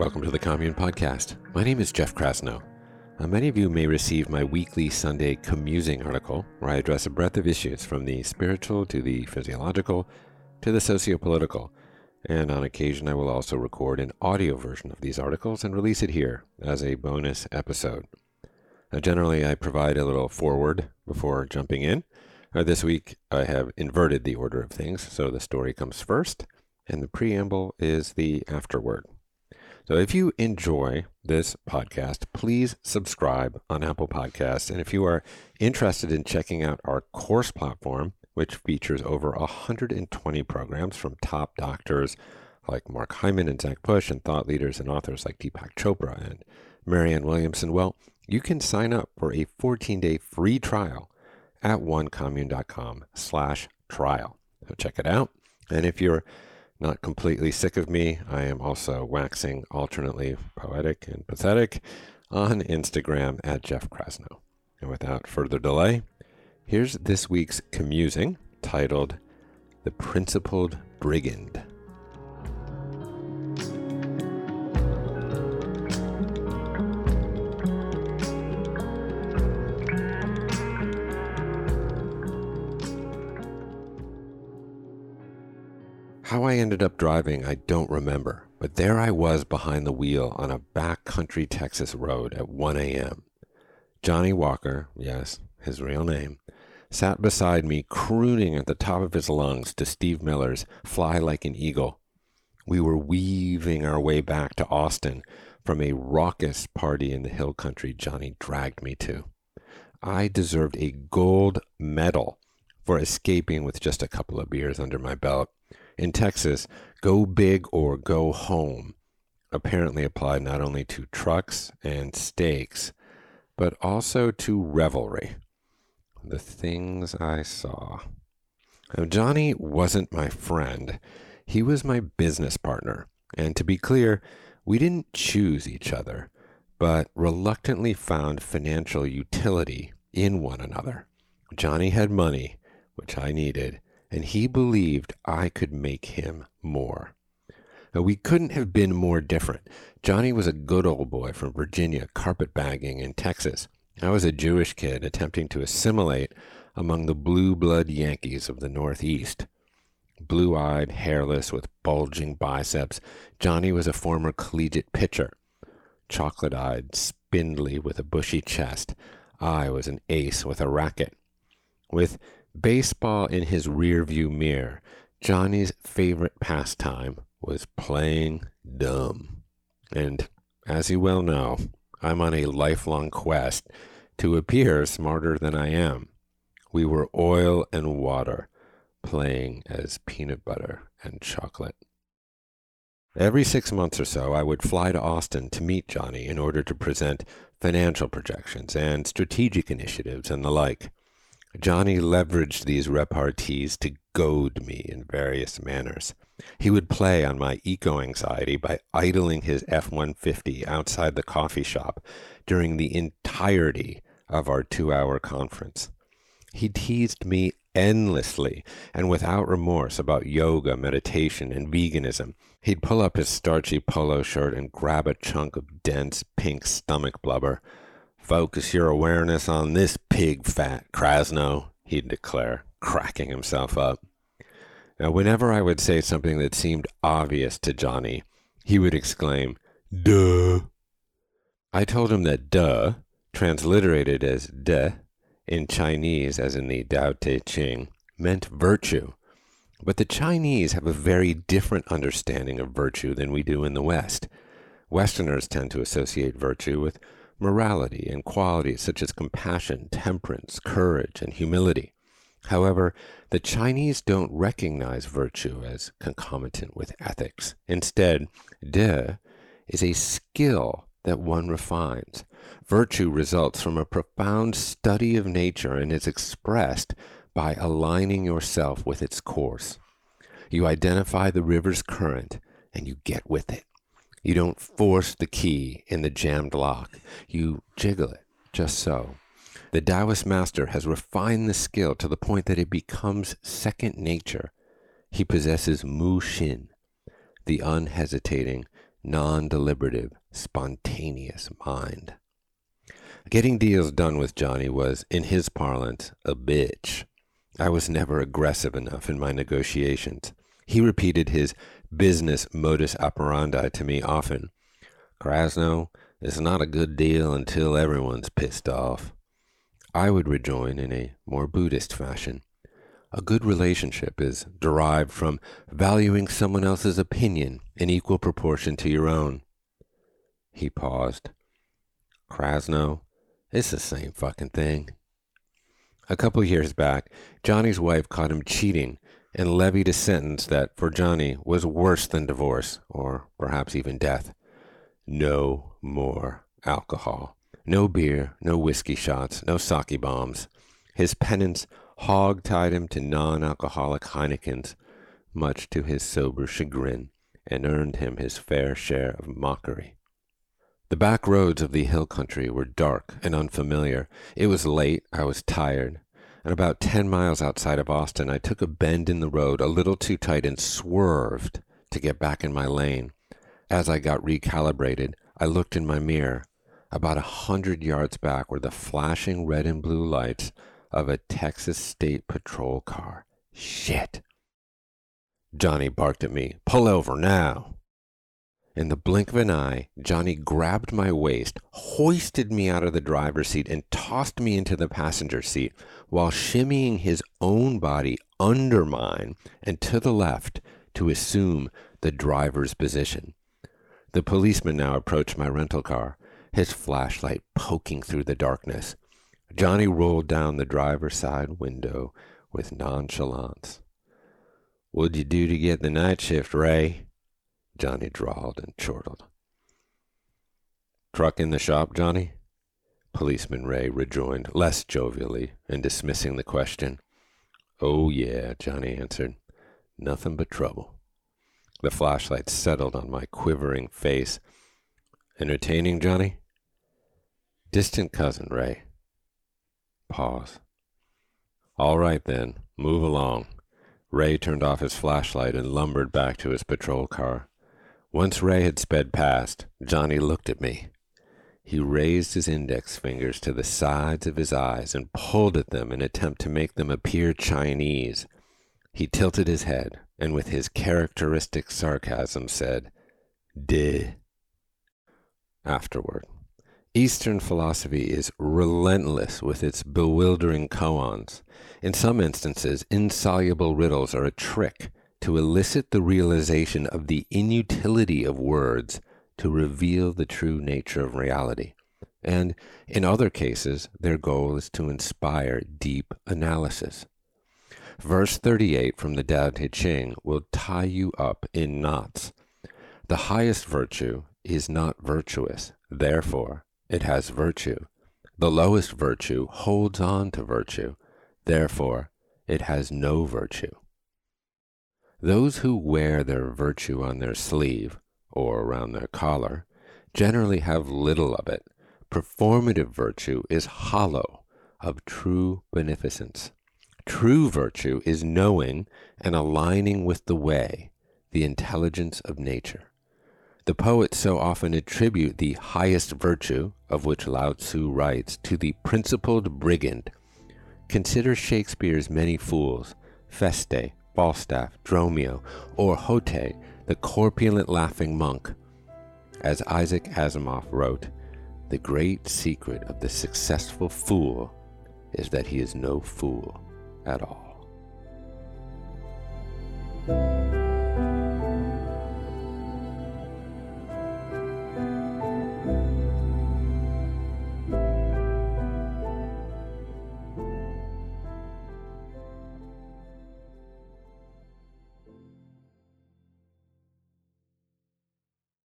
Welcome to the Commune Podcast. My name is Jeff Krasno. Many of you may receive my weekly Sunday Commusing article, where I address a breadth of issues from the spiritual to the physiological to the socio-political. And on occasion, I will also record an audio version of these articles and release it here as a bonus episode. Now, generally, I provide a little foreword before jumping in. This week, I have inverted the order of things, so the story comes first, and the preamble is the afterword. So if you enjoy this podcast, please subscribe on Apple Podcasts. And if you are interested in checking out our course platform, which features over 120 programs from top doctors like Mark Hyman and Zach Bush and thought leaders and authors like Deepak Chopra and Marianne Williamson, well, you can sign up for a 14-day free trial at onecommune.com/trial. So check it out. And if you're not completely sick of me, I am also waxing alternately poetic and pathetic on Instagram at Jeff Krasno. And without further delay, here's this week's commusing titled The Principled Brigand. How I ended up driving, I don't remember, but there I was behind the wheel on a backcountry Texas road at 1 a.m. Johnny Walker, yes, his real name, sat beside me crooning at the top of his lungs to Steve Miller's Fly Like an Eagle. We were weaving our way back to Austin from a raucous party in the hill country Johnny dragged me to. I deserved a gold medal for escaping with just a couple of beers under my belt. In Texas, go big or go home apparently applied not only to trucks and steaks, but also to revelry. The things I saw. Now, Johnny wasn't my friend. He was my business partner. And to be clear, we didn't choose each other, but reluctantly found financial utility in one another. Johnny had money, which I needed, and he believed I could make him more. Now, we couldn't have been more different. Johnny was a good old boy from Virginia, carpetbagging in Texas. I was a Jewish kid attempting to assimilate among the blue blood Yankees of the Northeast. Blue-eyed, hairless, with bulging biceps, Johnny was a former collegiate pitcher. Chocolate-eyed, spindly, with a bushy chest, I was an ace with a racket. With baseball in his rearview mirror, Johnny's favorite pastime was playing dumb. And as you well know, I'm on a lifelong quest to appear smarter than I am. We were oil and water, playing as peanut butter and chocolate. Every 6 months or so, I would fly to Austin to meet Johnny in order to present financial projections and strategic initiatives and the like. Johnny leveraged these repartees to goad me in various manners. He would play on my eco-anxiety by idling his F-150 outside the coffee shop during the entirety of our 2-hour conference. He teased me endlessly and without remorse about yoga, meditation, and veganism. He'd pull up his starchy polo shirt and grab a chunk of dense pink stomach blubber. "Focus your awareness on this pig fat, Krasno," he'd declare, cracking himself up. Now, whenever I would say something that seemed obvious to Johnny, he would exclaim, "Duh." I told him that duh, transliterated as de, in Chinese as in the Tao Te Ching, meant virtue. But the Chinese have a very different understanding of virtue than we do in the West. Westerners tend to associate virtue with morality and qualities such as compassion, temperance, courage, and humility. However, the Chinese don't recognize virtue as concomitant with ethics. Instead, de is a skill that one refines. Virtue results from a profound study of nature and is expressed by aligning yourself with its course. You identify the river's current and you get with it. You don't force the key in the jammed lock. You jiggle it, just so. The Taoist master has refined the skill to the point that it becomes second nature. He possesses Mu Xin, the unhesitating non-deliberative, spontaneous mind. Getting deals done with Johnny was, in his parlance, a bitch. I was never aggressive enough in my negotiations. He repeated his business modus operandi to me often. Krasno, it's not a good deal until everyone's pissed off. I would rejoin in a more Buddhist fashion. A good relationship is derived from valuing someone else's opinion in equal proportion to your own. He paused. Krasno, it's the same fucking thing. A couple years back, Johnny's wife caught him cheating and levied a sentence that, for Johnny, was worse than divorce, or perhaps even death. No more alcohol. No beer, no whiskey shots, no sake bombs. His penance hog-tied him to non-alcoholic Heinekens, much to his sober chagrin, and earned him his fair share of mockery. The back roads of the hill country were dark and unfamiliar. It was late, I was tired, and about 10 miles outside of Austin, I took a bend in the road a little too tight and swerved to get back in my lane. As I got recalibrated, I looked in my mirror. About 100 yards back were the flashing red and blue lights of a Texas State Patrol car. Shit! Johnny barked at me, "Pull over now!" In the blink of an eye, Johnny grabbed my waist, hoisted me out of the driver's seat, and tossed me into the passenger seat while shimmying his own body under mine and to the left to assume the driver's position. The policeman now approached my rental car, his flashlight poking through the darkness. Johnny rolled down the driver's side window with nonchalance. "What'd you do to get the night shift, Ray?" Johnny drawled and chortled. "Truck in the shop, Johnny?" Policeman Ray rejoined, less jovially, and dismissing the question. "Oh, yeah," Johnny answered. "Nothing but trouble." The flashlight settled on my quivering face. "Entertaining, Johnny?" "Distant cousin, Ray." Pause. "All right, then. Move along." Ray turned off his flashlight and lumbered back to his patrol car. Once Ray had sped past, Johnny looked at me. He raised his index fingers to the sides of his eyes and pulled at them in an attempt to make them appear Chinese. He tilted his head and with his characteristic sarcasm said, "Deh." Afterward. Eastern philosophy is relentless with its bewildering koans. In some instances, insoluble riddles are a trick to elicit the realization of the inutility of words to reveal the true nature of reality. And in other cases, their goal is to inspire deep analysis. Verse 38 from the Tao Te Ching will tie you up in knots. The highest virtue is not virtuous, therefore it has virtue. The lowest virtue holds on to virtue, therefore it has no virtue. Those who wear their virtue on their sleeve, or around their collar, generally have little of it. Performative virtue is hollow of true beneficence. True virtue is knowing and aligning with the way, the intelligence of nature. The poets so often attribute the highest virtue, of which Lao Tzu writes, to the principled brigand. Consider Shakespeare's many fools, Feste, Falstaff, Dromio, or Hote, the corpulent laughing monk. As Isaac Asimov wrote, "The great secret of the successful fool is that he is no fool at all."